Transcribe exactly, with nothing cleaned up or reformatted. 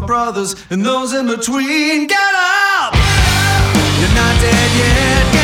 my brothers and those in between. Get up! You're not dead yet. Get